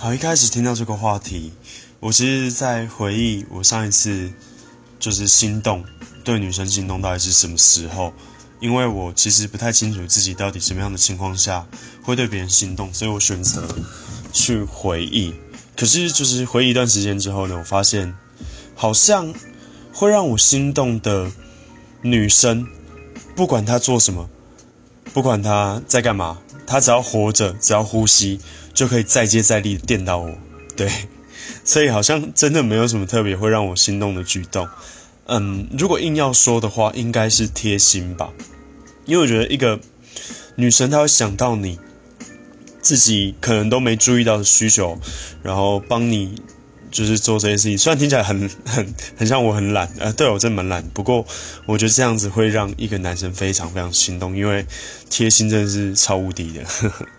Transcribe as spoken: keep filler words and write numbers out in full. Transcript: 好，一开始听到这个话题，我其实在回忆我上一次就是心动，对女生心动到底是什么时候？因为我其实不太清楚自己到底什么样的情况下会对别人心动，所以我选择去回忆。可是就是回忆一段时间之后呢，我发现好像会让我心动的女生，不管她做什么，不管她在干嘛，她只要活着，只要呼吸，就可以再接再厉的电到我，对，所以好像真的没有什么特别会让我心动的举动。嗯，如果硬要说的话，应该是贴心吧，因为我觉得一个女生她会想到你自己可能都没注意到的需求，然后帮你就是做这些事情。虽然听起来很很很像我很懒，呃，对我真的蛮懒，不过我觉得这样子会让一个男生非常非常心动，因为贴心真的是超无敌的。